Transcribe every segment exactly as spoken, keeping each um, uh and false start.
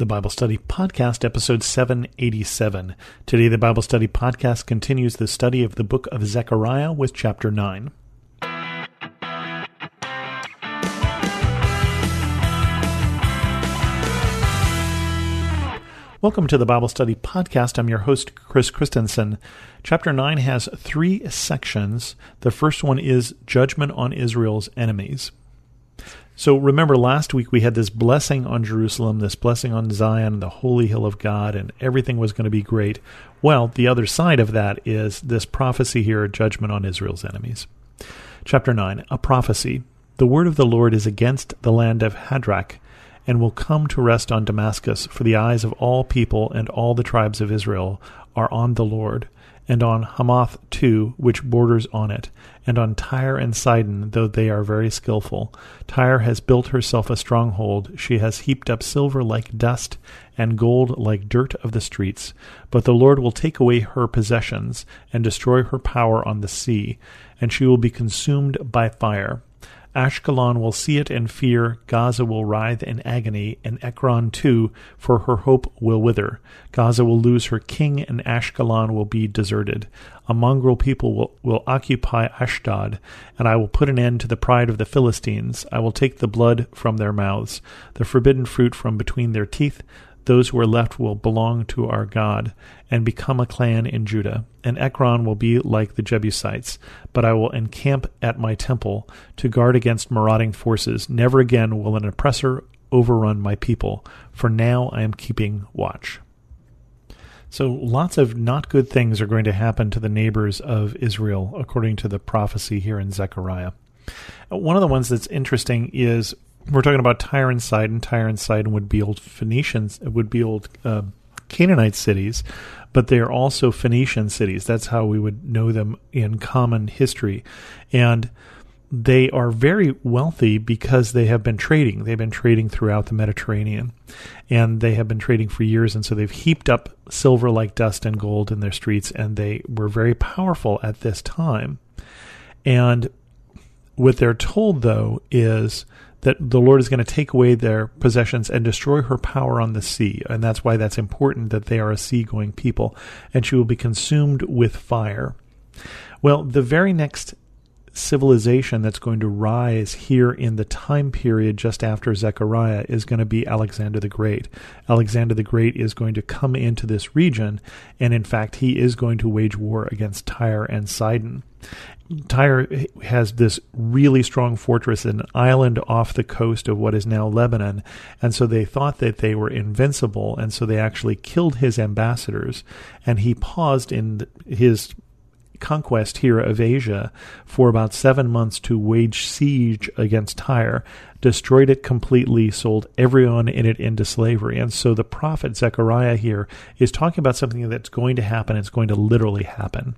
the Bible Study Podcast, episode seven eighty-seven. Today, the Bible Study Podcast continues the study of the book of Zechariah with chapter nine. Welcome to the Bible Study Podcast. I'm your host, Chris Christensen. Chapter nine has three sections. The first one is Judgment on Israel's Enemies. So remember, last week we had this blessing on Jerusalem, this blessing on Zion, the holy hill of God, and everything was going to be great. Well, the other side of that is this prophecy here, Judgment on Israel's Enemies. Chapter nine, a prophecy. The word of the Lord is against the land of Hadrach, and will come to rest on Damascus, for the eyes of all people and all the tribes of Israel are on the Lord, and on Hamath too, which borders on it, and on Tyre and Sidon, though they are very skillful. Tyre has built herself a stronghold, she has heaped up silver like dust, and gold like dirt of the streets. But the Lord will take away her possessions, and destroy her power on the sea, and she will be consumed by fire. Ashkelon will see it and fear, Gaza will writhe in agony, and Ekron too, for her hope will wither. Gaza will lose her king, and Ashkelon will be deserted. A mongrel people will, will occupy Ashdod, and I will put an end to the pride of the Philistines. I will take the blood from their mouths, the forbidden fruit from between their teeth. Those who are left will belong to our God and become a clan in Judah. And Ekron will be like the Jebusites, but I will encamp at my temple to guard against marauding forces. Never again will an oppressor overrun my people, for now I am keeping watch. So lots of not good things are going to happen to the neighbors of Israel, according to the prophecy here in Zechariah. One of the ones that's interesting is we're talking about Tyre and Sidon. Tyre and Sidon would be old Phoenicians, would be old uh, Canaanite cities, but they are also Phoenician cities. That's how we would know them in common history. And they are very wealthy because they have been trading. They've been trading throughout the Mediterranean, and they have been trading for years, and so they've heaped up silver like dust and gold in their streets, and they were very powerful at this time. And what they're told, though, is that the Lord is going to take away their possessions and destroy her power on the sea. And that's why that's important, that they are a sea-going people. And she will be consumed with fire. Well, the very next civilization that's going to rise here in the time period just after Zechariah is going to be Alexander the Great. Alexander the Great is going to come into this region, and in fact, he is going to wage war against Tyre and Sidon. Tyre has this really strong fortress, an island off the coast of what is now Lebanon, and so they thought that they were invincible, and so they actually killed his ambassadors, and he paused in his conquest here of Asia for about seven months to wage siege against Tyre, destroyed it completely, sold everyone in it into slavery. And so the prophet Zechariah here is talking about something that's going to happen. It's going to literally happen.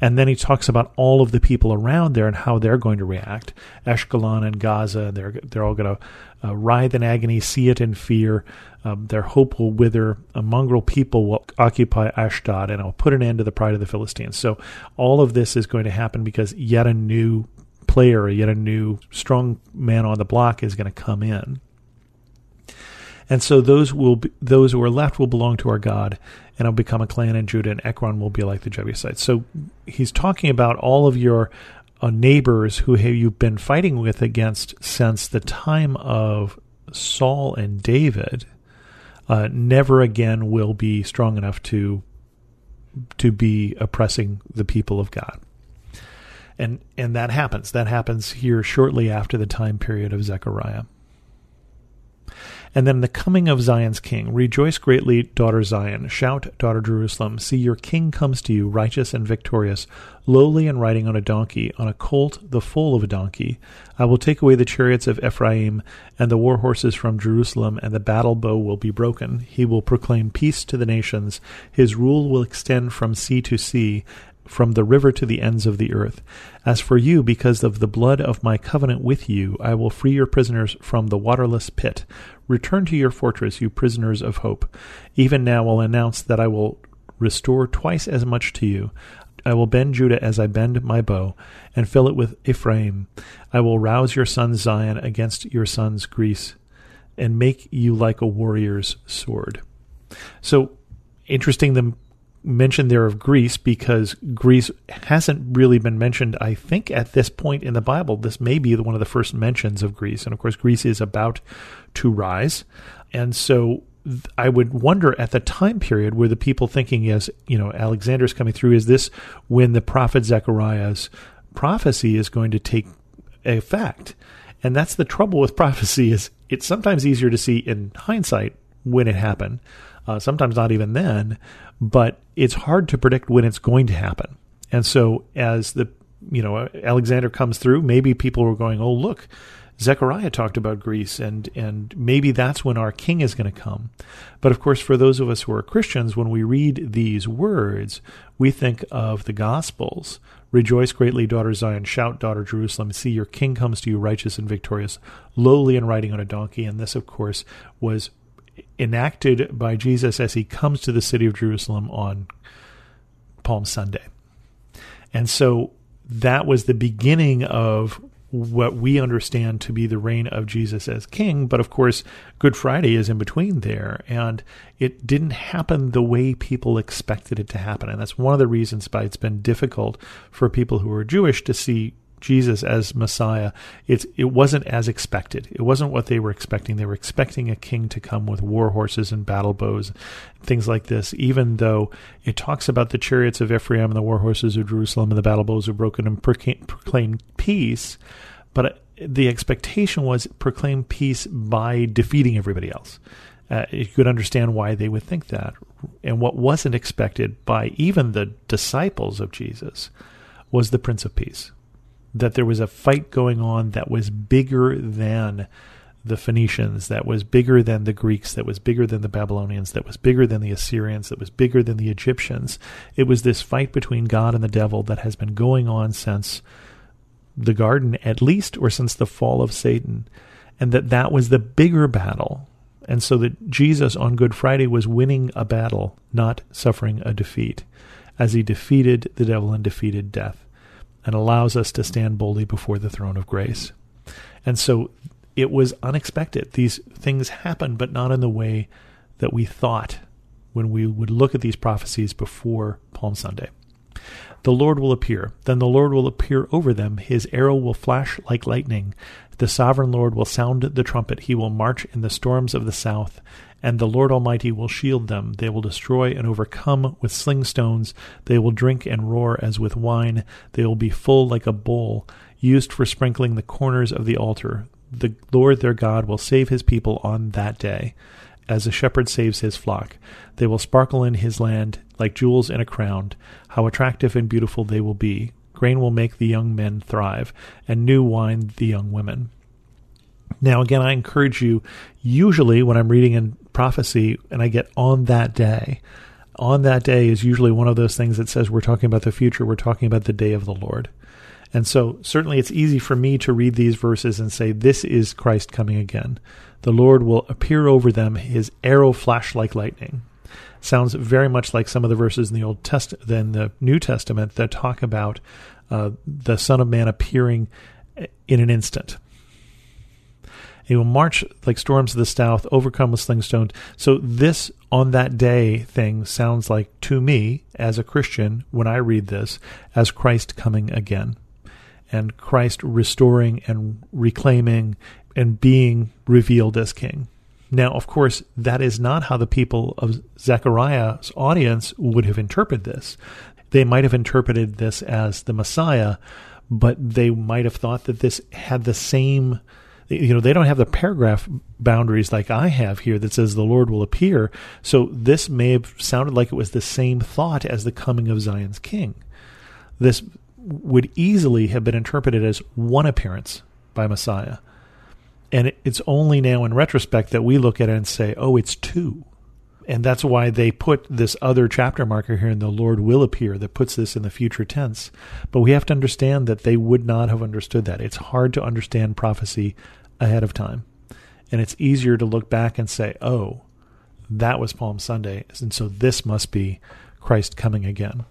And then he talks about all of the people around there and how they're going to react. Ashkelon and Gaza, they're they're all going to uh, writhe in agony, see it in fear. Um, their hope will wither. A mongrel people will occupy Ashdod, and I'll put an end to the pride of the Philistines. So all of this is going to happen because yet a new player, yet a new strong man on the block is going to come in. And so those will be, those who are left will belong to our God, and I'll become a clan in Judah, and Ekron will be like the Jebusites. So he's talking about all of your uh, neighbors who you've been fighting with against since the time of Saul and David, uh, never again will be strong enough to to be oppressing the people of God. And and that happens. That happens here shortly after the time period of Zechariah. And then the coming of Zion's king. Rejoice greatly, daughter Zion. Shout, daughter Jerusalem. See, your king comes to you, righteous and victorious, lowly and riding on a donkey, on a colt, the foal of a donkey. I will take away the chariots of Ephraim and the war horses from Jerusalem, and the battle bow will be broken. He will proclaim peace to the nations. His rule will extend from sea to sea, from the river to the ends of the earth. As for you, because of the blood of my covenant with you, I will free your prisoners from the waterless pit. Return to your fortress, you prisoners of hope. Even now I'll announce that I will restore twice as much to you. I will bend Judah as I bend my bow, and fill it with Ephraim. I will rouse your son Zion against your son's Greece. and make you like a warrior's sword. So interesting the mention there of Greece, because Greece hasn't really been mentioned, I think, at this point in the Bible. This may be one of the first mentions of Greece. And of course, Greece is about to rise. And so I would wonder at the time period, were the people thinking, as, you know, Alexander's coming through, is this when the prophet Zechariah's prophecy is going to take effect? And that's the trouble with prophecy, is it's sometimes easier to see in hindsight when it happened, uh, sometimes not even then, but it's hard to predict when it's going to happen. And so as the, you know, Alexander comes through, maybe people were going, oh, look, Zechariah talked about Greece, and, and maybe that's when our king is going to come. But of course, for those of us who are Christians, when we read these words, we think of the Gospels. Rejoice greatly, daughter Zion. Shout, daughter Jerusalem. See, your king comes to you, righteous and victorious, lowly and riding on a donkey. And this, of course, was enacted by Jesus as he comes to the city of Jerusalem on Palm Sunday. And so that was the beginning of what we understand to be the reign of Jesus as king. But of course, Good Friday is in between there, and it didn't happen the way people expected it to happen. And that's one of the reasons why it's been difficult for people who are Jewish to see Jesus as Messiah. It's, it wasn't as expected. It wasn't what they were expecting. They were expecting a king to come with war horses and battle bows, things like this, even though it talks about the chariots of Ephraim and the war horses of Jerusalem and the battle bows are broken and proclaim peace. But the expectation was proclaim peace by defeating everybody else. Uh, you could understand why they would think that. And what wasn't expected by even the disciples of Jesus was the Prince of Peace, that there was a fight going on that was bigger than the Phoenicians, that was bigger than the Greeks, that was bigger than the Babylonians, that was bigger than the Assyrians, that was bigger than the Egyptians. It was this fight between God and the devil that has been going on since the garden, at least, or since the fall of Satan, and that that was the bigger battle. And so that Jesus on Good Friday was winning a battle, not suffering a defeat, as he defeated the devil and defeated death, and allows us to stand boldly before the throne of grace. And so it was unexpected. These things happened, but not in the way that we thought when we would look at these prophecies before Palm Sunday. The Lord will appear. Then the Lord will appear over them. His arrow will flash like lightning. The sovereign Lord will sound the trumpet. He will march in the storms of the south, and the Lord Almighty will shield them. They will destroy and overcome with sling stones. They will drink and roar as with wine. They will be full like a bowl, used for sprinkling the corners of the altar. The Lord their God will save his people on that day, as a shepherd saves his flock. They will sparkle in his land like jewels in a crown. How attractive and beautiful they will be. Grain will make the young men thrive, and new wine the young women. Now, again, I encourage you, usually when I'm reading in prophecy and I get on that day, on that day is usually one of those things that says we're talking about the future, we're talking about the day of the Lord. And so certainly it's easy for me to read these verses and say, this is Christ coming again. The Lord will appear over them, his arrow flash like lightning. Sounds very much like some of the verses in the Old Testament, in the New Testament, that talk about uh, the Son of Man appearing in an instant. He will march like storms of the south, overcome with sling stones. So this on that day thing sounds like, to me, as a Christian, when I read this, as Christ coming again, and Christ restoring and reclaiming and being revealed as king. Now, of course, that is not how the people of Zechariah's audience would have interpreted this. They might have interpreted this as the Messiah, but they might have thought that this had the same... You know, they don't have the paragraph boundaries like I have here that says the Lord will appear. So this may have sounded like it was the same thought as the coming of Zion's king. This would easily have been interpreted as one appearance by Messiah. And it's only now in retrospect that we look at it and say, oh, it's two. And that's why they put this other chapter marker here, and the Lord will appear, that puts this in the future tense. But we have to understand that they would not have understood that. It's hard to understand prophecy ahead of time. And it's easier to look back and say, oh, that was Palm Sunday, and so this must be Christ coming again.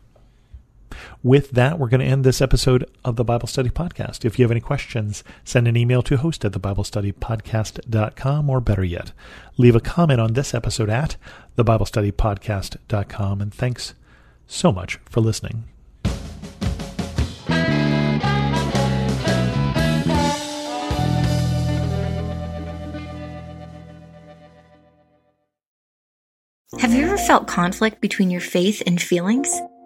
With that, we're going to end this episode of the Bible Study Podcast. If you have any questions, send an email to host at thebiblestudypodcast.com, or better yet, leave a comment on this episode at thebiblestudypodcast dot com. And thanks so much for listening. Have you ever felt conflict between your faith and feelings?